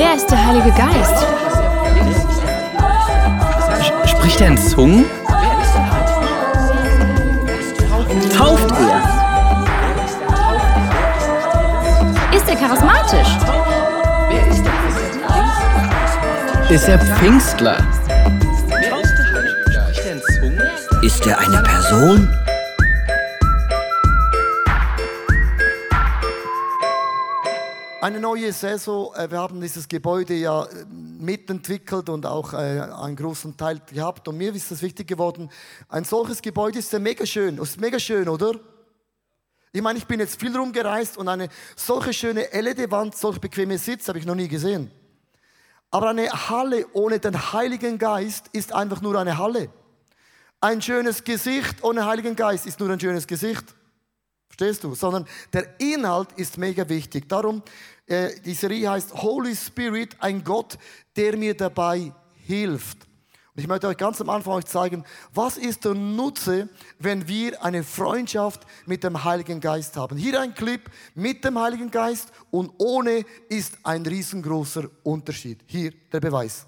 Wer ist der Heilige Geist? Spricht er in Zungen? Tauft er? Ist er charismatisch? Ist er Pfingstler? Ist er eine Person? Eine neue Saison, wir haben dieses Gebäude ja mitentwickelt und auch einen großen Teil gehabt. Und mir ist es wichtig geworden, ein solches Gebäude ist ja mega schön. Ist mega schön, oder? Ich meine, ich bin jetzt viel rumgereist und eine solche schöne LED-Wand, solch bequeme Sitz habe ich noch nie gesehen. Aber eine Halle ohne den Heiligen Geist ist einfach nur eine Halle. Ein schönes Gesicht ohne Heiligen Geist ist nur ein schönes Gesicht. Verstehst du? Sondern der Inhalt ist mega wichtig. Darum, die Serie heißt Holy Spirit, ein Gott, der mir dabei hilft. Und ich möchte euch ganz am Anfang zeigen, was ist der Nutzen, wenn wir eine Freundschaft mit dem Heiligen Geist haben. Hier ein Clip mit dem Heiligen Geist und ohne ist ein riesengroßer Unterschied. Hier der Beweis.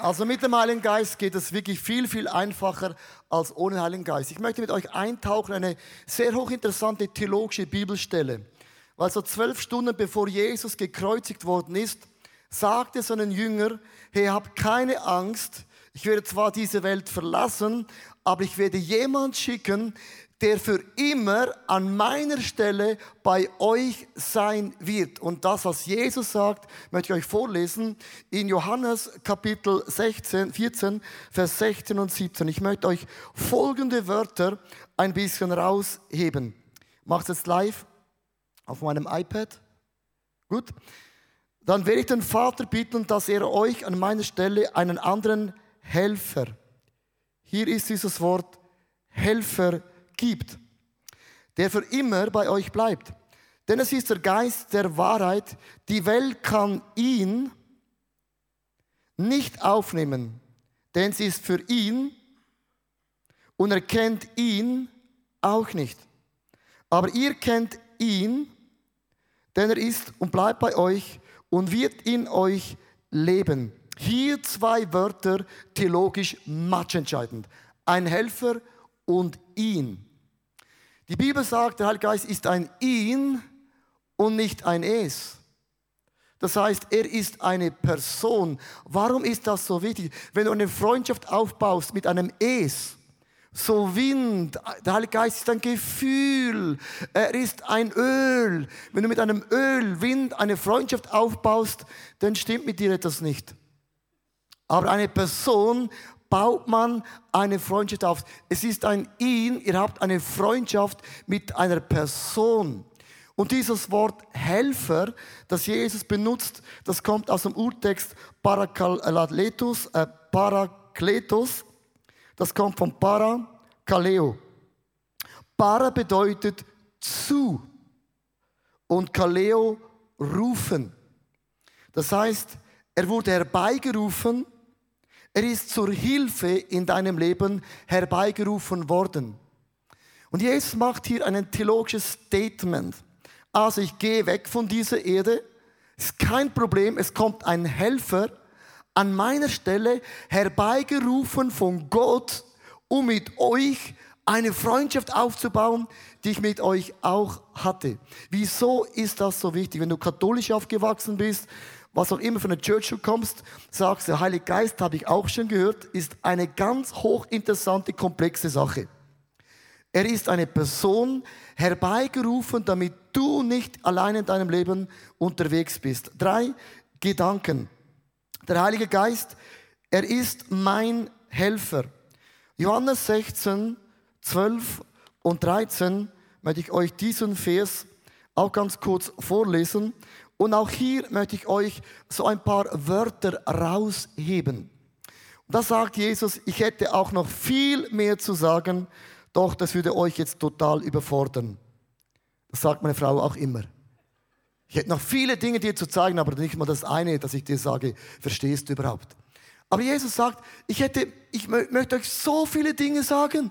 Also mit dem Heiligen Geist geht es wirklich viel, viel einfacher als ohne Heiligen Geist. Ich möchte mit euch eintauchen in eine sehr hochinteressante theologische Bibelstelle. Weil so 12 Stunden bevor Jesus gekreuzigt worden ist, sagte seinen Jünger, hey, hab keine Angst, ich werde zwar diese Welt verlassen, aber ich werde jemanden schicken, der für immer an meiner Stelle bei euch sein wird. Und das, was Jesus sagt, möchte ich euch vorlesen in Johannes Kapitel 14, Vers 16 und 17. Ich möchte euch folgende Wörter ein bisschen rausheben. Macht es live auf meinem iPad. Gut. Dann werde ich den Vater bitten, dass er euch an meiner Stelle einen anderen Helfer, hier ist dieses Wort Helfer, gibt, der für immer bei euch bleibt. Denn es ist der Geist der Wahrheit, die Welt kann ihn nicht aufnehmen, denn sie ist für ihn und er kennt ihn auch nicht. Aber ihr kennt ihn, denn er ist und bleibt bei euch und wird in euch leben. Hier 2 Wörter, theologisch matchentscheidend. Ein Helfer und ihn. Die Bibel sagt, der Heilige Geist ist ein ihn und nicht ein es. Das heißt, er ist eine Person. Warum ist das so wichtig? Wenn du eine Freundschaft aufbaust mit einem es, so Wind, der Heilige Geist ist ein Gefühl, er ist ein Öl. Wenn du mit einem Öl, Wind, eine Freundschaft aufbaust, dann stimmt mit dir etwas nicht. Aber eine Person baut man eine Freundschaft auf. Es ist ein Ihn, ihr habt eine Freundschaft mit einer Person. Und dieses Wort Helfer, das Jesus benutzt, das kommt aus dem Urtext Parakletos. Das kommt von Para, Kaleo. Para bedeutet zu und Kaleo rufen. Das heißt, er wurde herbeigerufen, er ist zur Hilfe in deinem Leben herbeigerufen worden. Und Jesus macht hier ein theologisches Statement. Also ich gehe weg von dieser Erde, ist kein Problem, es kommt ein Helfer an meiner Stelle, herbeigerufen von Gott, um mit euch eine Freundschaft aufzubauen, die ich mit euch auch hatte. Wieso ist das so wichtig? Wenn du katholisch aufgewachsen bist, was auch immer für eine Church du kommst, sagst du, Heiliger Geist, habe ich auch schon gehört, ist eine ganz hochinteressante, komplexe Sache. Er ist eine Person herbeigerufen, damit du nicht allein in deinem Leben unterwegs bist. 3 Gedanken. Der Heilige Geist, er ist mein Helfer. Johannes 16, 12 und 13 möchte ich euch diesen Vers auch ganz kurz vorlesen. Und auch hier möchte ich euch so ein paar Wörter rausheben. Und da sagt Jesus, ich hätte auch noch viel mehr zu sagen, doch das würde euch jetzt total überfordern. Das sagt meine Frau auch immer. Ich hätte noch viele Dinge dir zu zeigen, aber nicht mal das eine, dass ich dir sage, verstehst du überhaupt? Aber Jesus sagt, ich möchte euch so viele Dinge sagen.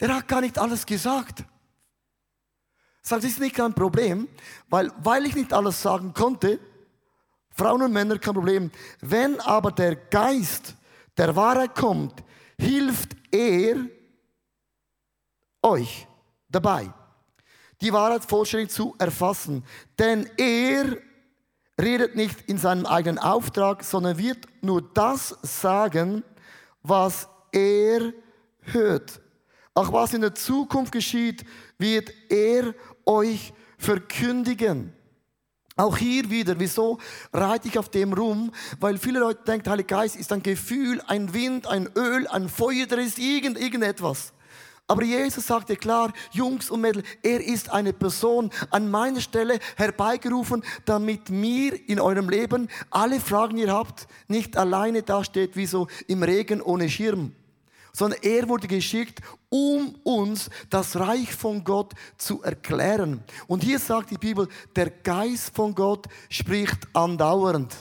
Der hat gar nicht alles gesagt. Sagt, das ist nicht kein Problem, weil ich nicht alles sagen konnte, Frauen und Männer kein Problem. Wenn aber der Geist der Wahrheit kommt, hilft er euch dabei, die Wahrheit vollständig zu erfassen. Denn er redet nicht in seinem eigenen Auftrag, sondern wird nur das sagen, was er hört. Auch was in der Zukunft geschieht, wird er euch verkündigen. Auch hier wieder, wieso reite ich auf dem rum? Weil viele Leute denken, Heiliger Geist ist ein Gefühl, ein Wind, ein Öl, ein Feuer, da ist irgendetwas. Aber Jesus sagte klar, Jungs und Mädels, er ist eine Person an meiner Stelle herbeigerufen, damit mir in eurem Leben alle Fragen, die ihr habt, nicht alleine dasteht wie so im Regen ohne Schirm. Sondern er wurde geschickt, um uns das Reich von Gott zu erklären. Und hier sagt die Bibel, der Geist von Gott spricht andauernd.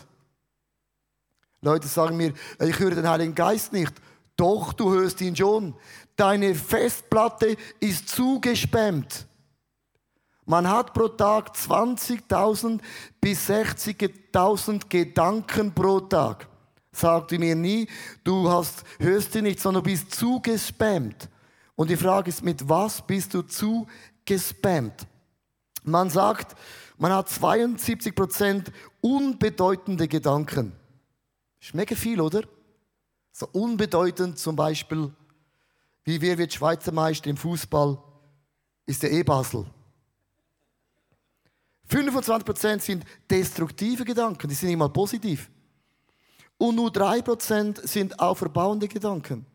Leute sagen mir, ich höre den Heiligen Geist nicht. Doch, du hörst ihn schon. Deine Festplatte ist zugespammt. Man hat pro Tag 20.000 bis 60.000 Gedanken pro Tag. Sagte mir nie, du hörst ihn nicht, sondern du bist zugespammt. Und die Frage ist, mit was bist du zugespammt? Man sagt, man hat 72% unbedeutende Gedanken. Ist mega viel, oder? So unbedeutend zum Beispiel, wie wer wird Schweizer Meister im Fußball, ist der Basel. 25% sind destruktive Gedanken, die sind nicht mal positiv. Und nur 3% sind auferbauende Gedanken.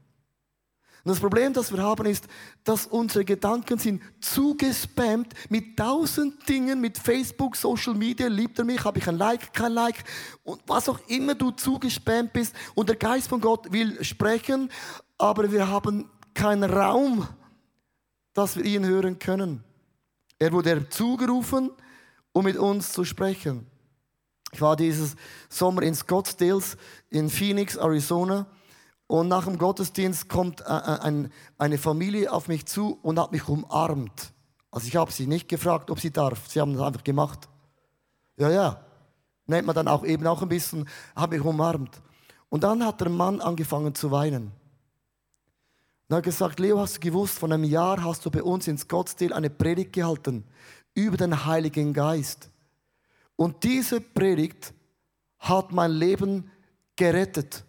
Und das Problem, das wir haben, ist, dass unsere Gedanken sind zugespammt mit 1000 Dingen, mit Facebook, Social Media, liebt er mich, habe ich ein Like, kein Like und was auch immer du zugespammt bist. Und der Geist von Gott will sprechen, aber wir haben keinen Raum, dass wir ihn hören können. Er wurde herzugerufen, um mit uns zu sprechen. Ich war dieses Sommer in Scottsdale, in Phoenix, Arizona. Und nach dem Gottesdienst kommt eine Familie auf mich zu und hat mich umarmt. Also ich habe sie nicht gefragt, ob sie darf. Sie haben das einfach gemacht. Ja. Nennt man dann auch eben auch ein bisschen, hat mich umarmt. Und dann hat der Mann angefangen zu weinen. Und er hat gesagt, Leo, hast du gewusst, vor einem Jahr hast du bei uns in Scottsdale eine Predigt gehalten über den Heiligen Geist. Und diese Predigt hat mein Leben gerettet.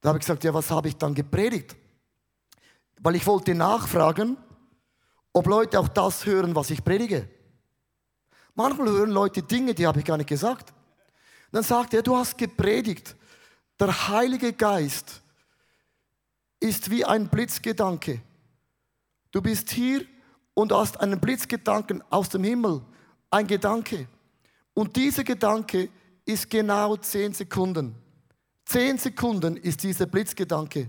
Da habe ich gesagt, ja, was habe ich dann gepredigt? Weil ich wollte nachfragen, ob Leute auch das hören, was ich predige. Manchmal hören Leute Dinge, die habe ich gar nicht gesagt. Und dann sagt er, du hast gepredigt. Der Heilige Geist ist wie ein Blitzgedanke. Du bist hier und hast einen Blitzgedanken aus dem Himmel, ein Gedanke. Und dieser Gedanke ist genau 10 Sekunden. 10 Sekunden ist dieser Blitzgedanke.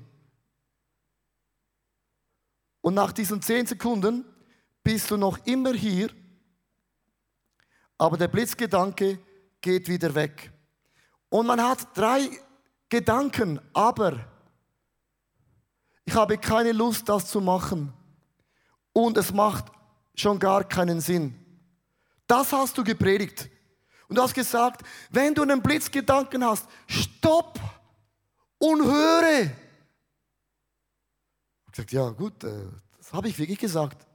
Und nach diesen 10 Sekunden bist du noch immer hier, aber der Blitzgedanke geht wieder weg. Und man hat 3 Gedanken, aber ich habe keine Lust, das zu machen. Und es macht schon gar keinen Sinn. Das hast du gepredigt. Und du hast gesagt, wenn du einen Blitzgedanken hast, stopp und höre. Ich habe gesagt, ja gut, das habe ich wirklich gesagt.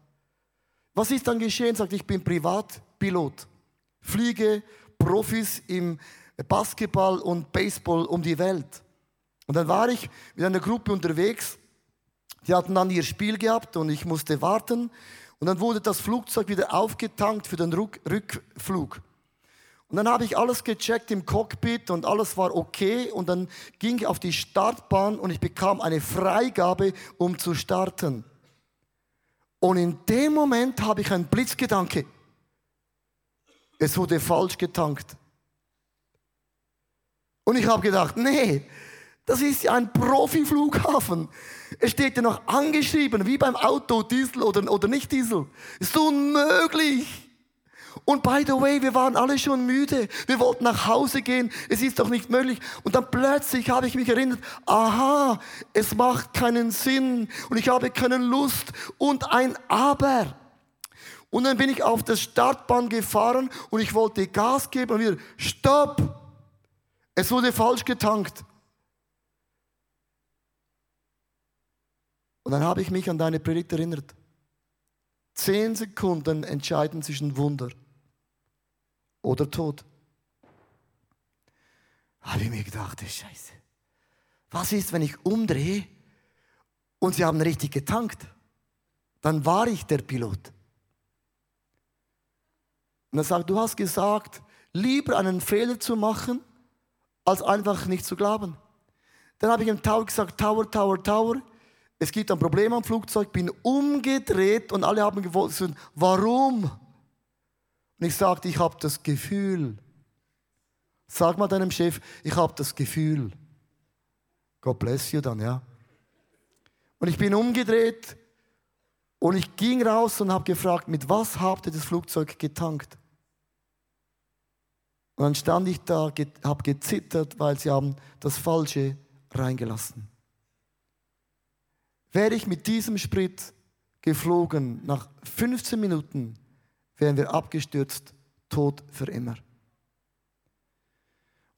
Was ist dann geschehen? Sagt, ich bin Privatpilot. Fliege Profis im Basketball und Baseball um die Welt. Und dann war ich mit einer Gruppe unterwegs, die hatten dann ihr Spiel gehabt und ich musste warten. Und dann wurde das Flugzeug wieder aufgetankt für den Rückflug. Und dann habe ich alles gecheckt im Cockpit und alles war okay. Und dann ging ich auf die Startbahn und ich bekam eine Freigabe, um zu starten. Und in dem Moment habe ich einen Blitzgedanke. Es wurde falsch getankt. Und ich habe gedacht, nee, das ist ja ein Profiflughafen. Es steht ja noch angeschrieben, wie beim Auto, Diesel oder nicht Diesel. Ist unmöglich. Und by the way, wir waren alle schon müde. Wir wollten nach Hause gehen. Es ist doch nicht möglich. Und dann plötzlich habe ich mich erinnert, aha, es macht keinen Sinn. Und ich habe keine Lust und ein Aber. Und dann bin ich auf der Startbahn gefahren und ich wollte Gas geben und wieder, stopp. Es wurde falsch getankt. Und dann habe ich mich an deine Predigt erinnert. 10 Sekunden entscheiden zwischen Wunder oder Tod. Habe ich mir gedacht, Scheiße. Was ist, wenn ich umdrehe und sie haben richtig getankt? Dann war ich der Pilot. Und er sagt, du hast gesagt, lieber einen Fehler zu machen, als einfach nicht zu glauben. Dann habe ich im Tower gesagt, Tower. Es gibt ein Problem am Flugzeug, bin umgedreht und alle haben gewusst, warum? Und ich sagte, ich habe das Gefühl. Sag mal deinem Chef, ich habe das Gefühl. God bless you dann, ja. Und ich bin umgedreht und ich ging raus und habe gefragt, mit was habt ihr das Flugzeug getankt? Und dann stand ich da, habe gezittert, weil sie haben das Falsche reingelassen. Wäre ich mit diesem Sprit geflogen, nach 15 Minuten wären wir abgestürzt, tot für immer.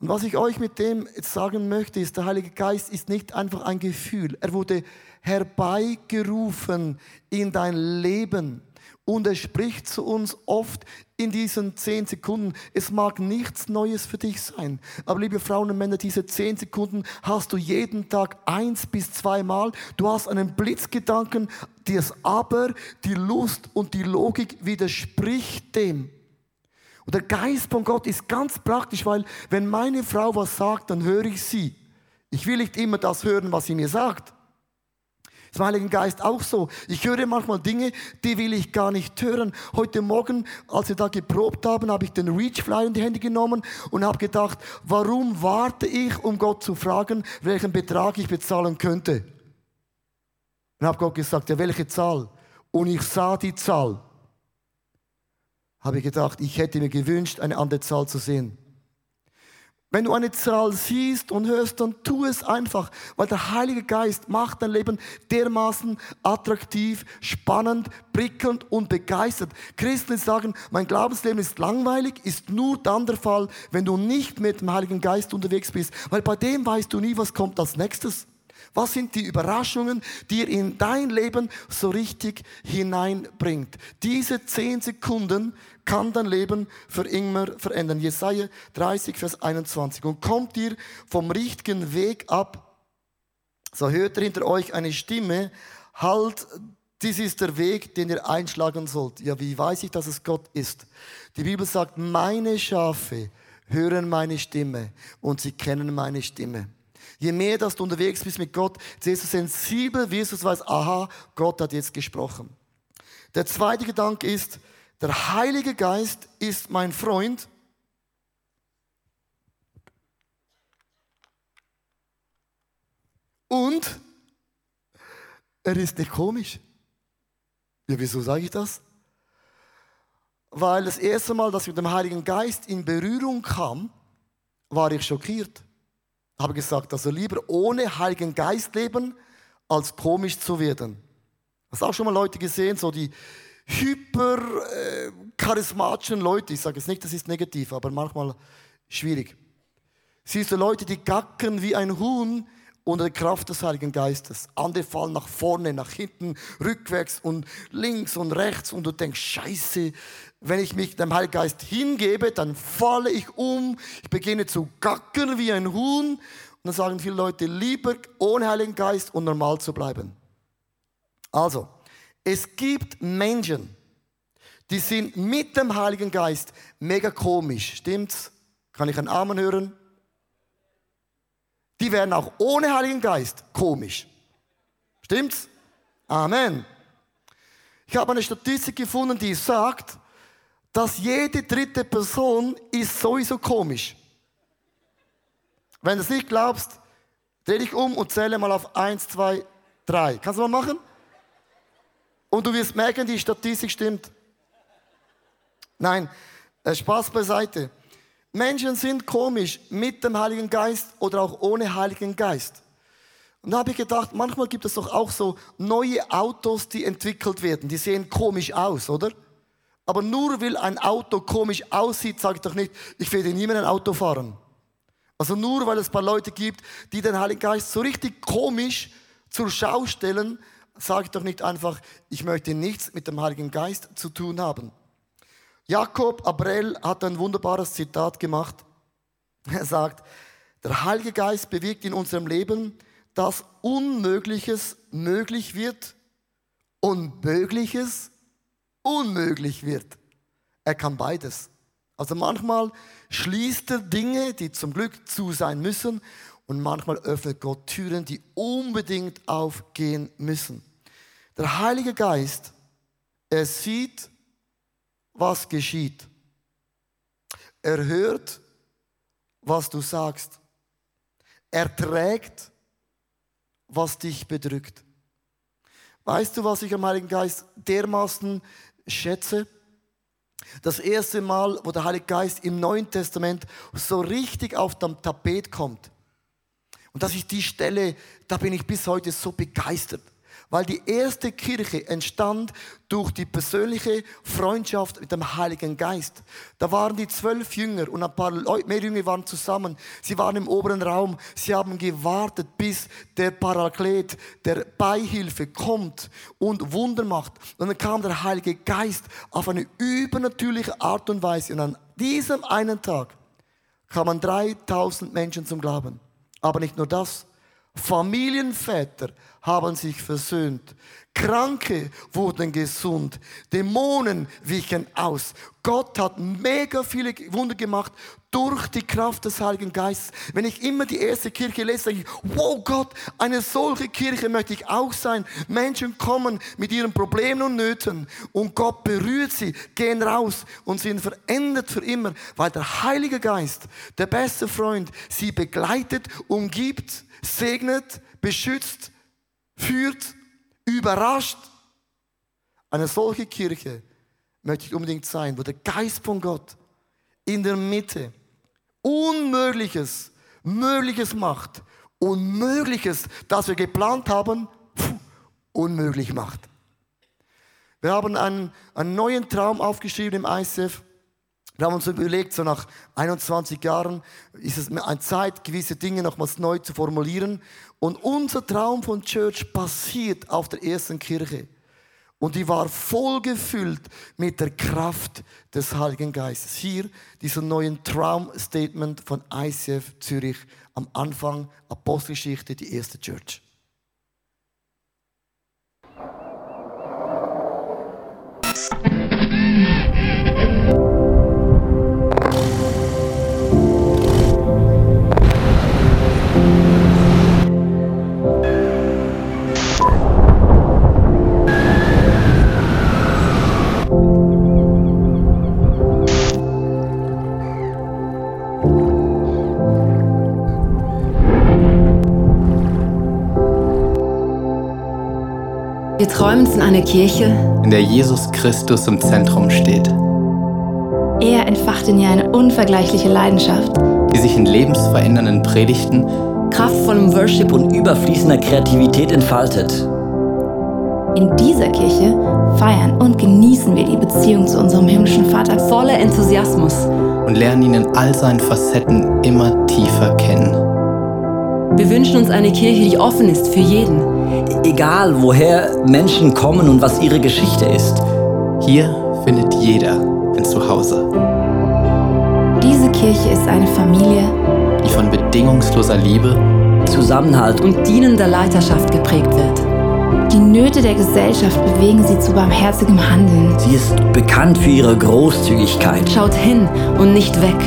Und was ich euch mit dem jetzt sagen möchte, ist, der Heilige Geist ist nicht einfach ein Gefühl. Er wurde herbeigerufen in dein Leben. Und er spricht zu uns oft in diesen 10 Sekunden. Es mag nichts Neues für dich sein. Aber liebe Frauen und Männer, diese 10 Sekunden hast du jeden Tag 1 bis 2 Mal. Du hast einen Blitzgedanken, das Aber, die Lust und die Logik widerspricht dem. Und der Geist von Gott ist ganz praktisch, weil wenn meine Frau was sagt, dann höre ich sie. Ich will nicht immer das hören, was sie mir sagt. Im Heiligen Geist auch so. Ich höre manchmal Dinge, die will ich gar nicht hören. Heute Morgen, als wir da geprobt haben, habe ich den Reach-Flyer in die Hände genommen und habe gedacht, warum warte ich, um Gott zu fragen, welchen Betrag ich bezahlen könnte? Dann habe Gott gesagt, ja, welche Zahl? Und ich sah die Zahl. Habe ich gedacht, ich hätte mir gewünscht, eine andere Zahl zu sehen. Wenn du eine Zahl siehst und hörst, dann tu es einfach, weil der Heilige Geist macht dein Leben dermaßen attraktiv, spannend, prickelnd und begeistert. Christen sagen, mein Glaubensleben ist langweilig, ist nur dann der Fall, wenn du nicht mit dem Heiligen Geist unterwegs bist, weil bei dem weißt du nie, was kommt als nächstes. Was sind die Überraschungen, die er in dein Leben so richtig hineinbringt? Diese 10 Sekunden kann dein Leben für immer verändern. Jesaja 30, Vers 21. Und kommt ihr vom richtigen Weg ab, so hört ihr hinter euch eine Stimme, halt, dies ist der Weg, den ihr einschlagen sollt. Ja, wie weiß ich, dass es Gott ist? Die Bibel sagt, meine Schafe hören meine Stimme und sie kennen meine Stimme. Je mehr, dass du unterwegs bist mit Gott, desto sensibel wirst du, weiß, aha, Gott hat jetzt gesprochen. Der zweite Gedanke ist, der Heilige Geist ist mein Freund. Und er ist nicht komisch. Ja, wieso sage ich das? Weil das erste Mal, dass ich mit dem Heiligen Geist in Berührung kam, war ich schockiert. Ich habe gesagt, also lieber ohne Heiligen Geist leben, als komisch zu werden. Hast auch schon mal Leute gesehen, so die hypercharismatischen Leute. Ich sage jetzt nicht, das ist negativ, aber manchmal schwierig. Siehst du Leute, die gackern wie ein Huhn unter der Kraft des Heiligen Geistes. Andere fallen nach vorne, nach hinten, rückwärts und links und rechts. Und du denkst, Scheiße, wenn ich mich dem Heiligen Geist hingebe, dann falle ich um. Ich beginne zu gackern wie ein Huhn. Und dann sagen viele Leute, lieber ohne Heiligen Geist und normal zu bleiben. Also, es gibt Menschen, die sind mit dem Heiligen Geist mega komisch. Stimmt's? Kann ich einen Amen hören? Die werden auch ohne Heiligen Geist komisch. Stimmt's? Amen. Ich habe eine Statistik gefunden, die sagt, dass jede dritte Person ist sowieso komisch. Wenn du es nicht glaubst, dreh dich um und zähle mal auf 1, 2, 3. Kannst du mal machen? Und du wirst merken, die Statistik stimmt. Nein, Spaß beiseite. Menschen sind komisch mit dem Heiligen Geist oder auch ohne Heiligen Geist. Und da habe ich gedacht, manchmal gibt es doch auch so neue Autos, die entwickelt werden. Die sehen komisch aus, oder? Aber nur weil ein Auto komisch aussieht, sage ich doch nicht, ich werde nie mehr ein Auto fahren. Also nur, weil es ein paar Leute gibt, die den Heiligen Geist so richtig komisch zur Schau stellen, sage ich doch nicht einfach, ich möchte nichts mit dem Heiligen Geist zu tun haben. Jakob Abrell hat ein wunderbares Zitat gemacht. Er sagt, der Heilige Geist bewirkt in unserem Leben, dass Unmögliches möglich wird und Mögliches unmöglich wird. Er kann beides. Also manchmal schließt er Dinge, die zum Glück zu sein müssen, und manchmal öffnet Gott Türen, die unbedingt aufgehen müssen. Der Heilige Geist, er sieht, was geschieht. Er hört, was du sagst. Er trägt, was dich bedrückt. Weißt du, was ich am Heiligen Geist dermaßen schätze? Das erste Mal, wo der Heilige Geist im Neuen Testament so richtig auf dem Tapet kommt. Und das ist die Stelle, da bin ich bis heute so begeistert. Weil die erste Kirche entstand durch die persönliche Freundschaft mit dem Heiligen Geist. Da waren die 12 Jünger und ein paar mehr Jünger waren zusammen. Sie waren im oberen Raum. Sie haben gewartet, bis der Paraklet, der Beihilfe, kommt und Wunder macht. Und dann kam der Heilige Geist auf eine übernatürliche Art und Weise. Und an diesem einen Tag kamen 3000 Menschen zum Glauben. Aber nicht nur das. Familienväter haben sich versöhnt. Kranke wurden gesund. Dämonen wichen aus. Gott hat mega viele Wunder gemacht durch die Kraft des Heiligen Geistes. Wenn ich immer die erste Kirche lese, denke ich, wow Gott, eine solche Kirche möchte ich auch sein. Menschen kommen mit ihren Problemen und Nöten und Gott berührt sie, gehen raus und sind verändert für immer, weil der Heilige Geist, der beste Freund, sie begleitet, umgibt, segnet, beschützt, führt, überrascht. Eine solche Kirche möchte ich unbedingt sein, wo der Geist von Gott in der Mitte Unmögliches Mögliches macht, Unmögliches, das wir geplant haben, unmöglich macht. Wir haben einen neuen Traum aufgeschrieben im ICF. Wir haben uns überlegt, so nach 21 Jahren ist es eine Zeit, gewisse Dinge nochmals neu zu formulieren. Und unser Traum von Church basiert auf der ersten Kirche. Und die war vollgefüllt mit der Kraft des Heiligen Geistes. Hier diesen neuen Traum-Statement von ICF Zürich am Anfang, Apostelgeschichte, die erste Church. Wir träumen von einer Kirche, in der Jesus Christus im Zentrum steht. Er entfacht in ihr eine unvergleichliche Leidenschaft, die sich in lebensverändernden Predigten, kraftvollem Worship und überfließender Kreativität entfaltet. In dieser Kirche feiern und genießen wir die Beziehung zu unserem himmlischen Vater voller Enthusiasmus und lernen ihn in all seinen Facetten immer tiefer kennen. Wir wünschen uns eine Kirche, die offen ist für jeden. Egal, woher Menschen kommen und was ihre Geschichte ist. Hier findet jeder ein Zuhause. Diese Kirche ist eine Familie, die von bedingungsloser Liebe, Zusammenhalt und dienender Leiterschaft geprägt wird. Die Nöte der Gesellschaft bewegen sie zu barmherzigem Handeln. Sie ist bekannt für ihre Großzügigkeit. Schaut hin und nicht weg.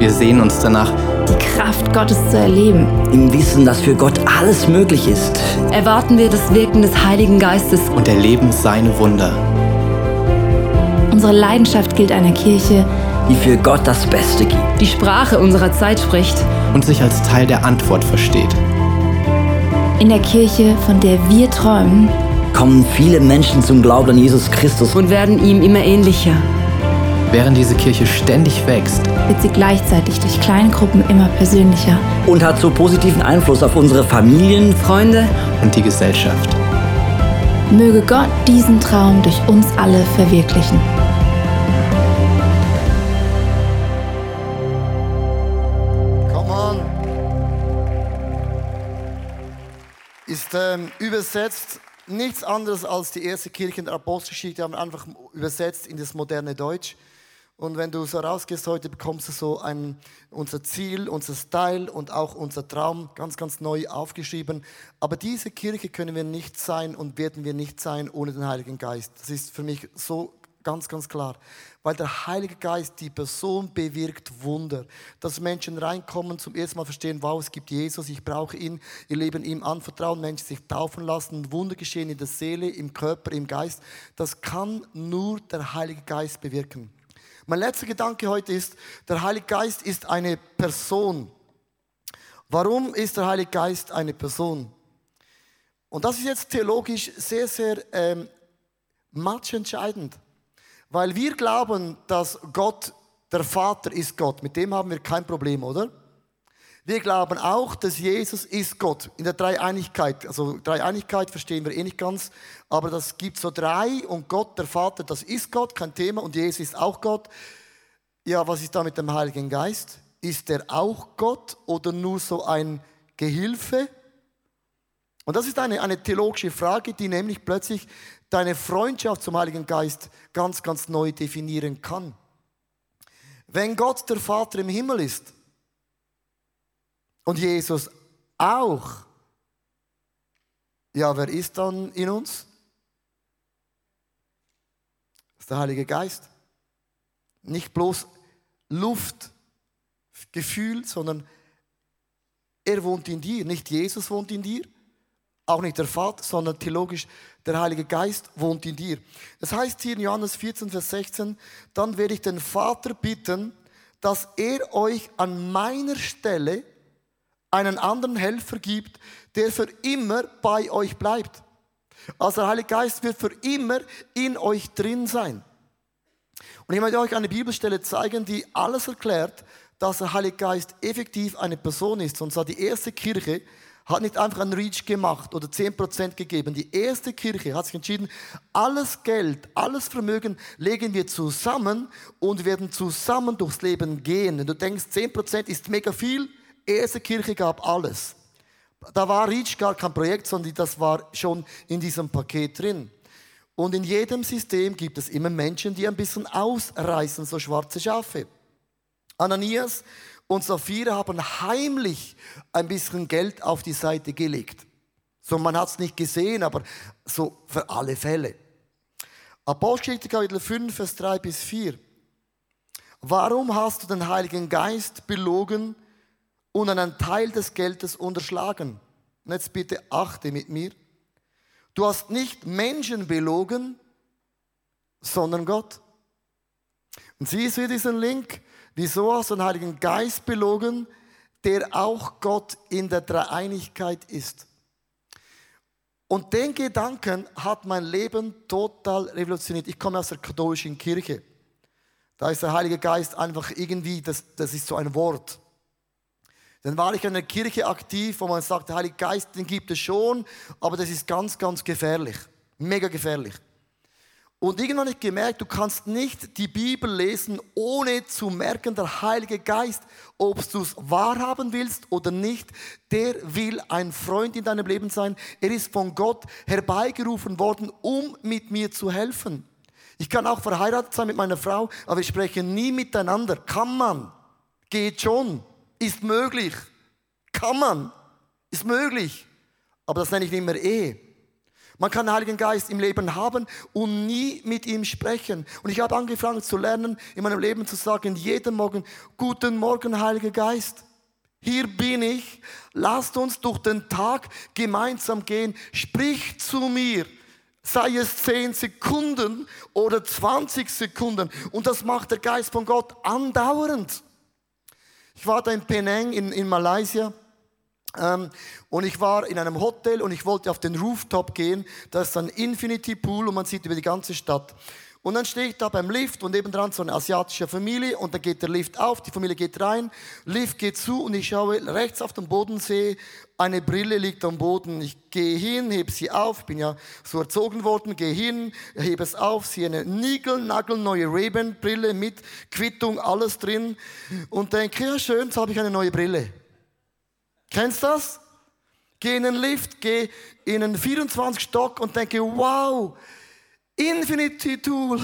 Wir sehen uns danach, die Kraft Gottes zu erleben. Im Wissen, dass für Gott alles möglich ist. Erwarten wir das Wirken des Heiligen Geistes und erleben seine Wunder. Unsere Leidenschaft gilt einer Kirche, die für Gott das Beste gibt, die Sprache unserer Zeit spricht und sich als Teil der Antwort versteht. In der Kirche, von der wir träumen, kommen viele Menschen zum Glauben an Jesus Christus und werden ihm immer ähnlicher. Während diese Kirche ständig wächst, wird sie gleichzeitig durch kleine Gruppen immer persönlicher und hat so positiven Einfluss auf unsere Familien, Freunde und die Gesellschaft. Möge Gott diesen Traum durch uns alle verwirklichen. Come on! Ist übersetzt nichts anderes als die erste Kirche in der Apostelgeschichte, haben wir einfach übersetzt in das moderne Deutsch. Und wenn du so rausgehst heute, bekommst du so unser Ziel, unser Style und auch unser Traum ganz, ganz neu aufgeschrieben. Aber diese Kirche können wir nicht sein und werden wir nicht sein ohne den Heiligen Geist. Das ist für mich so ganz, ganz klar. Weil der Heilige Geist, die Person, bewirkt Wunder. Dass Menschen reinkommen, zum ersten Mal verstehen, wow, es gibt Jesus, ich brauche ihn, ihr Leben ihm anvertrauen, Menschen sich taufen lassen, Wunder geschehen in der Seele, im Körper, im Geist. Das kann nur der Heilige Geist bewirken. Mein letzter Gedanke heute ist, der Heilige Geist ist eine Person. Warum ist der Heilige Geist eine Person? Und das ist jetzt theologisch sehr, sehr matchentscheidend. Weil wir glauben, dass Gott, der Vater ist Gott. Mit dem haben wir kein Problem, oder? Wir glauben auch, dass Jesus ist Gott in der Dreieinigkeit. Also Dreieinigkeit verstehen wir eh nicht ganz, aber das gibt so drei und Gott, der Vater, das ist Gott, kein Thema und Jesus ist auch Gott. Ja, was ist da mit dem Heiligen Geist? Ist er auch Gott oder nur so ein Gehilfe? Und das ist eine theologische Frage, die nämlich plötzlich deine Freundschaft zum Heiligen Geist ganz, ganz neu definieren kann. Wenn Gott, der Vater im Himmel ist, und Jesus auch. Ja, wer ist dann in uns? Das ist der Heilige Geist. Nicht bloß Luft, Gefühl, sondern er wohnt in dir. Nicht Jesus wohnt in dir, auch nicht der Vater, sondern theologisch der Heilige Geist wohnt in dir. Das heißt hier in Johannes 14, Vers 16, dann werde ich den Vater bitten, dass er euch an meiner Stelle einen anderen Helfer gibt, der für immer bei euch bleibt. Also der Heilige Geist wird für immer in euch drin sein. Und ich möchte euch eine Bibelstelle zeigen, die alles erklärt, dass der Heilige Geist effektiv eine Person ist. Und zwar die erste Kirche hat nicht einfach einen Reach gemacht oder 10% gegeben. Die erste Kirche hat sich entschieden, alles Geld, alles Vermögen legen wir zusammen und werden zusammen durchs Leben gehen. Wenn du denkst, 10% ist mega viel, die erste Kirche gab alles. Da war Reach gar kein Projekt, sondern das war schon in diesem Paket drin. Und in jedem System gibt es immer Menschen, die ein bisschen ausreißen, so schwarze Schafe. Ananias und Sophia haben heimlich ein bisschen Geld auf die Seite gelegt. So, man hat es nicht gesehen, aber so für alle Fälle. Apostelgeschichte Kapitel 5, Vers 3 bis 4. Warum hast du den Heiligen Geist belogen und einen Teil des Geldes unterschlagen? Und jetzt bitte achte mit mir. Du hast nicht Menschen belogen, sondern Gott. Und siehst du diesen Link? Wieso hast du den Heiligen Geist belogen, der auch Gott in der Dreieinigkeit ist? Und den Gedanken hat mein Leben total revolutioniert. Ich komme aus der katholischen Kirche. Da ist der Heilige Geist einfach irgendwie, das ist so ein Wort. Dann war ich in einer Kirche aktiv, wo man sagt, der Heilige Geist, den gibt es schon, aber das ist ganz, ganz gefährlich. Mega gefährlich. Und irgendwann habe ich gemerkt, du kannst nicht die Bibel lesen, ohne zu merken, der Heilige Geist, ob du es wahrhaben willst oder nicht, der will ein Freund in deinem Leben sein. Er ist von Gott herbeigerufen worden, um mit mir zu helfen. Ich kann auch verheiratet sein mit meiner Frau, aber wir sprechen nie miteinander. Kann man, geht schon. Ist möglich. Kann man. Ist möglich. Aber das nenne ich nicht mehr Ehe. Man kann den Heiligen Geist im Leben haben und nie mit ihm sprechen. Und ich habe angefangen zu lernen, in meinem Leben zu sagen, jeden Morgen, guten Morgen, Heiliger Geist. Hier bin ich. Lasst uns durch den Tag gemeinsam gehen. Sprich zu mir. Sei es 10 Sekunden oder 20 Sekunden. Und das macht der Geist von Gott andauernd. Ich war da in Penang, in Malaysia, und ich war in einem Hotel und ich wollte auf den Rooftop gehen. Da ist ein Infinity Pool und man sieht über die ganze Stadt. Und dann stehe ich da beim Lift und nebendran so eine asiatische Familie und dann geht der Lift auf, die Familie geht rein, Lift geht zu und ich schaue rechts auf den Boden, sehe, eine Brille liegt am Boden. Ich gehe hin, hebe sie auf, bin ja so erzogen worden, gehe hin, hebe es auf, sehe eine niegelnagelneue Ray-Ban-Brille mit Quittung, alles drin und denke, ja schön, jetzt habe ich eine neue Brille. Kennst du das? Gehe in den Lift, gehe in den 24. Stock und denke, wow, Infinity Tool,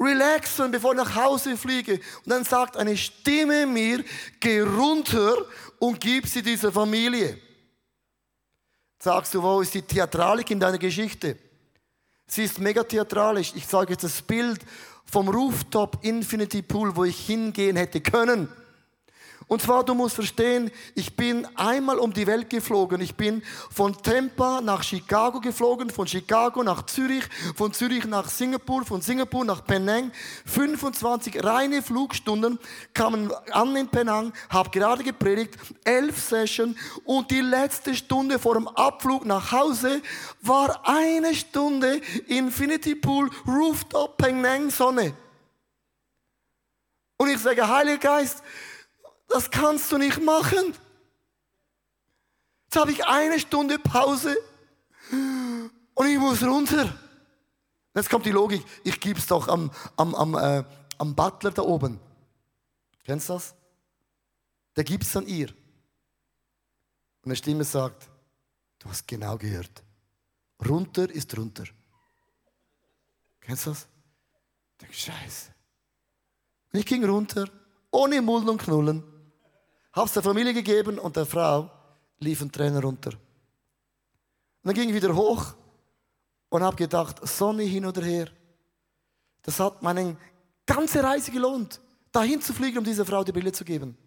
relaxen, bevor ich nach Hause fliege. Und dann sagt eine Stimme mir, geh runter und gib sie dieser Familie. Sagst du, wo ist die Theatralik in deiner Geschichte? Sie ist mega theatralisch. Ich zeige jetzt das Bild vom Rooftop Infinity Pool, wo ich hingehen hätte können. Und zwar, du musst verstehen, ich bin einmal um die Welt geflogen. Ich bin von Tampa nach Chicago geflogen, von Chicago nach Zürich, von Zürich nach Singapur, von Singapur nach Penang. 25 reine Flugstunden kamen an in Penang, habe gerade gepredigt, 11 Sessions. Und die letzte Stunde vor dem Abflug nach Hause war eine Stunde Infinity Pool, Rooftop, Penang, Sonne. Und ich sage, Heiliger Geist, das kannst du nicht machen. Jetzt habe ich eine Stunde Pause und ich muss runter. Jetzt kommt die Logik, ich gebe es doch am Butler da oben. Kennst du das? Der gibt es an ihr. Und eine Stimme sagt, du hast genau gehört. Runter ist runter. Kennst du das? Ich denke, Scheiße. Und ich ging runter, ohne Mulden und Knullen. Hab's der Familie gegeben und der Frau liefen Tränen runter. Und dann ging ich wieder hoch und habe gedacht, Sonne hin oder her. Das hat meine ganze Reise gelohnt, dahin zu fliegen, um dieser Frau die Brille zu geben.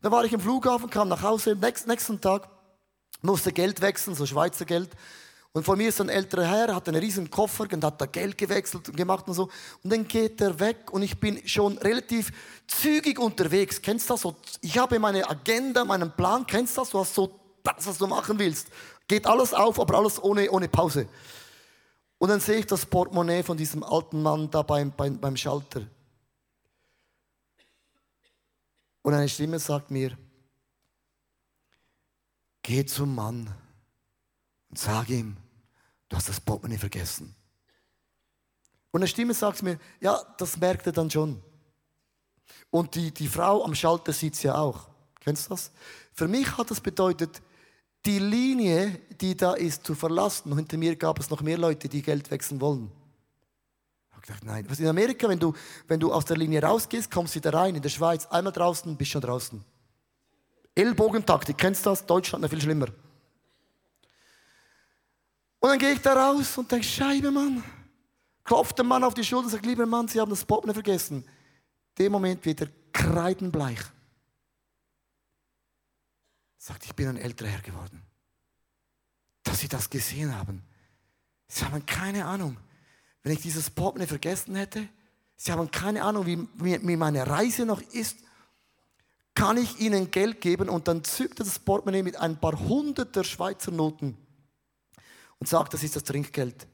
Dann war ich im Flughafen, kam nach Hause, am nächsten Tag musste Geld wechseln, so Schweizer Geld. Und vor mir ist ein älterer Herr, hat einen riesen Koffer und hat da Geld gewechselt und gemacht und so. Und dann geht er weg und ich bin schon relativ zügig unterwegs. Kennst du das so? Ich habe meine Agenda, meinen Plan. Kennst du das? Du hast so das, was du machen willst. Geht alles auf, aber alles ohne Pause. Und dann sehe ich das Portemonnaie von diesem alten Mann da beim Schalter. Und eine Stimme sagt mir, geh zum Mann und sag ihm, du hast das Portemonnaie vergessen. Und eine Stimme sagt mir, ja, das merkt er dann schon. Und die Frau am Schalter sieht es ja auch. Kennst du das? Für mich hat das bedeutet, die Linie, die da ist, zu verlassen. Und hinter mir gab es noch mehr Leute, die Geld wechseln wollen. Ich habe gedacht, nein. Was in Amerika, wenn du aus der Linie rausgehst, kommst du wieder rein. In der Schweiz, einmal draußen, bist schon draußen. Ellbogentaktik, kennst du das? Deutschland noch viel schlimmer. Und dann gehe ich da raus und denke, Scheibe, Mann. Klopft der Mann auf die Schulter und sagt, lieber Mann, Sie haben das Portemonnaie vergessen. In dem Moment wird er kreidenbleich. Sagt, ich bin ein älterer Herr geworden. Dass Sie das gesehen haben. Sie haben keine Ahnung. Wenn ich dieses Portemonnaie vergessen hätte, Sie haben keine Ahnung, wie meine Reise noch ist, kann ich Ihnen Geld geben. Und dann zückt er das Portemonnaie mit ein paar hunderter Schweizer Noten. und sagt, das ist das Trinkgeld.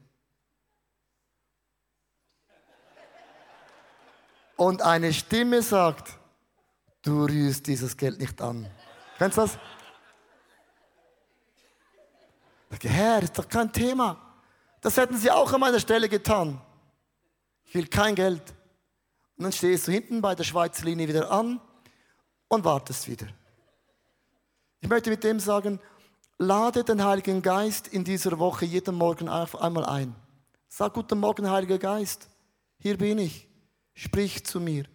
Und eine Stimme sagt, du rührst dieses Geld nicht an. Kennst du das? Herr, das ist doch kein Thema. Das hätten sie auch an meiner Stelle getan. Ich will kein Geld. Und dann stehst du hinten bei der Schweizer Linie wieder an und wartest wieder. Ich möchte mit dem sagen, lade den Heiligen Geist in dieser Woche jeden Morgen einmal ein. Sag, guten Morgen, Heiliger Geist, hier bin ich. Sprich zu mir,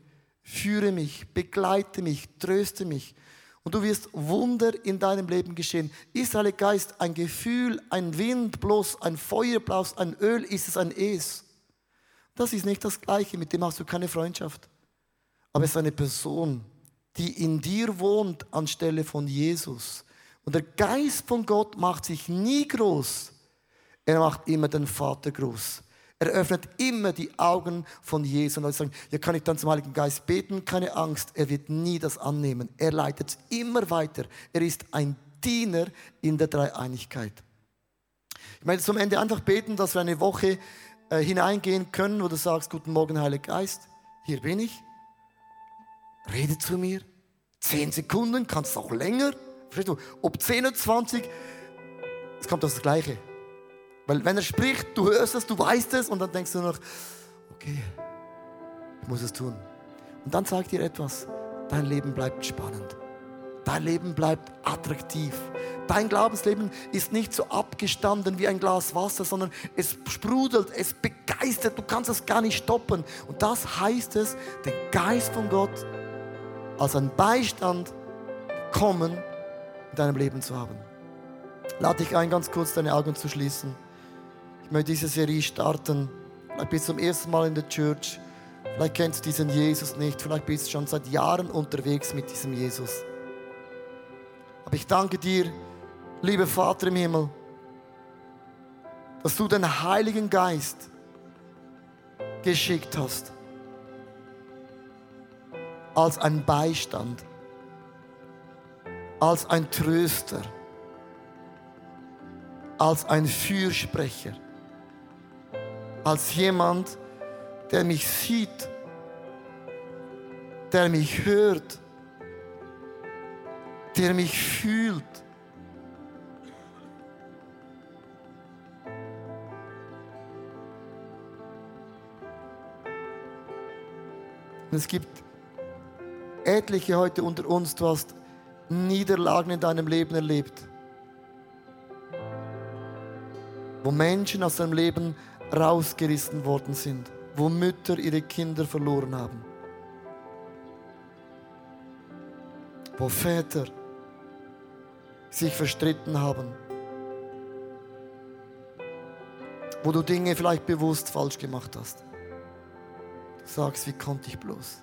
führe mich, begleite mich, tröste mich. Und du wirst Wunder in deinem Leben geschehen. Ist, Heiliger Geist, ein Gefühl, ein Wind, bloß ein Feuer, bloß ein Öl, ist es ein Es? Das ist nicht das Gleiche, mit dem hast du keine Freundschaft. Aber es ist eine Person, die in dir wohnt anstelle von Jesus. Und der Geist von Gott macht sich nie groß. Er macht immer den Vater groß. Er öffnet immer die Augen von Jesus. Und Leute sagen, ja, kann ich dann zum Heiligen Geist beten? Keine Angst, er wird nie das annehmen. Er leitet es immer weiter. Er ist ein Diener in der Dreieinigkeit. Ich möchte zum Ende einfach beten, dass wir eine Woche hineingehen können, wo du sagst, guten Morgen, Heiliger Geist, hier bin ich. Rede zu mir. 10 Sekunden, kannst auch länger. Verstehst du? Ob 10 oder 20, es kommt auf das Gleiche. Weil wenn er spricht, du hörst es, du weißt es und dann denkst du noch, okay, ich muss es tun. Und dann sagt dir etwas, dein Leben bleibt spannend. Dein Leben bleibt attraktiv. Dein Glaubensleben ist nicht so abgestanden wie ein Glas Wasser, sondern es sprudelt, es begeistert, du kannst es gar nicht stoppen. Und das heißt es, den Geist von Gott als ein Beistand kommen in deinem Leben zu haben. Lade dich ein, ganz kurz deine Augen zu schließen. Ich möchte diese Serie starten. Vielleicht bist du zum ersten Mal in der Church. Vielleicht kennst du diesen Jesus nicht. Vielleicht bist du schon seit Jahren unterwegs mit diesem Jesus. Aber ich danke dir, lieber Vater im Himmel, dass du den Heiligen Geist geschickt hast als ein Beistand, als ein Tröster, als ein Fürsprecher, als jemand, der mich sieht, der mich hört, der mich fühlt. Und es gibt etliche heute unter uns, du hast Niederlagen in deinem Leben erlebt, wo Menschen aus deinem Leben rausgerissen worden sind, wo Mütter ihre Kinder verloren haben, wo Väter sich verstritten haben, wo du Dinge vielleicht bewusst falsch gemacht hast. Du sagst, wie konnte ich bloß?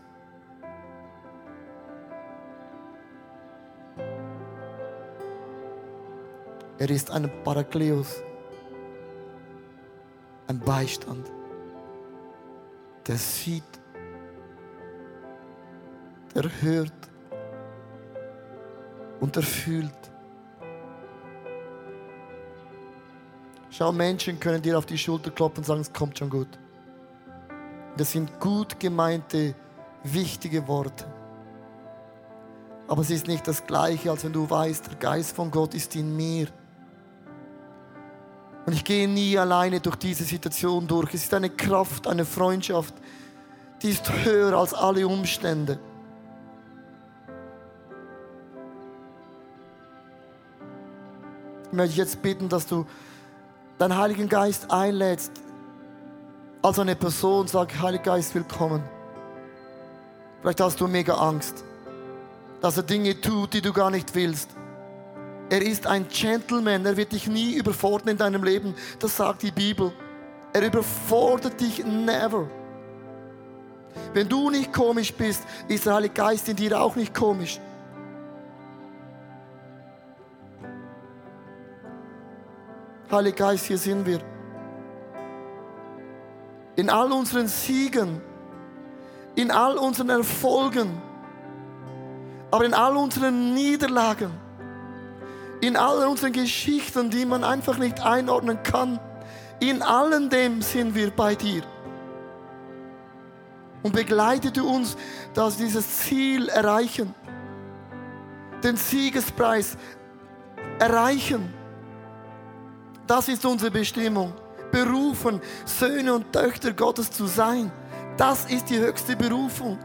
Er ist ein Parakletos, ein Beistand, der sieht, der hört und der fühlt. Schau, Menschen können dir auf die Schulter klopfen und sagen, es kommt schon gut. Das sind gut gemeinte, wichtige Worte. Aber es ist nicht das Gleiche, als wenn du weißt, der Geist von Gott ist in mir. Und ich gehe nie alleine durch diese Situation durch. Es ist eine Kraft, eine Freundschaft, die ist höher als alle Umstände. Ich möchte jetzt bitten, dass du deinen Heiligen Geist einlädst als eine Person und sagst, Heiliger Geist, willkommen. Vielleicht hast du mega Angst, dass er Dinge tut, die du gar nicht willst. Er ist ein Gentleman, er wird dich nie überfordern in deinem Leben. Das sagt die Bibel. Er überfordert dich never. Wenn du nicht komisch bist, ist der Heilige Geist in dir auch nicht komisch. Heiliger Geist, hier sind wir. In all unseren Siegen, in all unseren Erfolgen, aber in all unseren Niederlagen, in all unseren Geschichten, die man einfach nicht einordnen kann, in allem dem sind wir bei dir. Und begleite du uns, dass wir dieses Ziel erreichen, den Siegespreis erreichen. Das ist unsere Bestimmung, berufen, Söhne und Töchter Gottes zu sein. Das ist die höchste Berufung.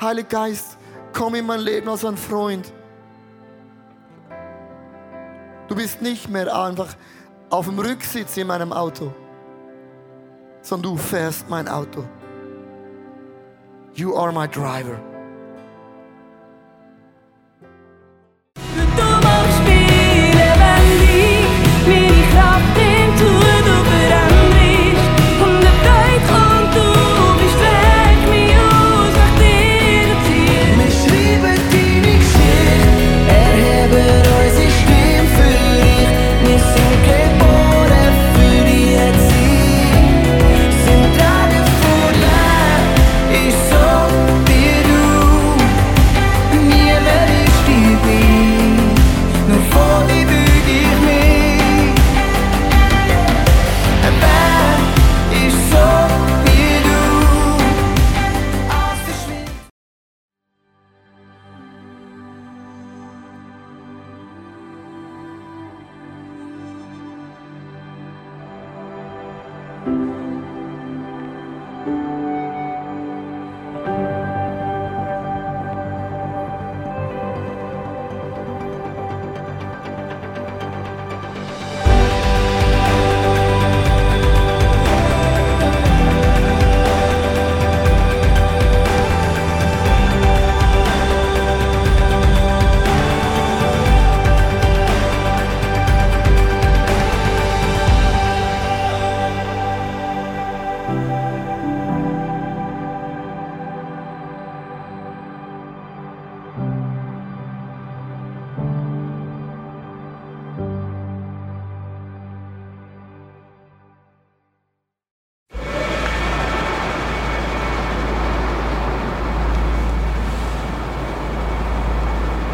Heiliger Geist, komm in mein Leben als ein Freund. Du bist nicht mehr einfach auf dem Rücksitz in meinem Auto, sondern du fährst mein Auto. You are my driver.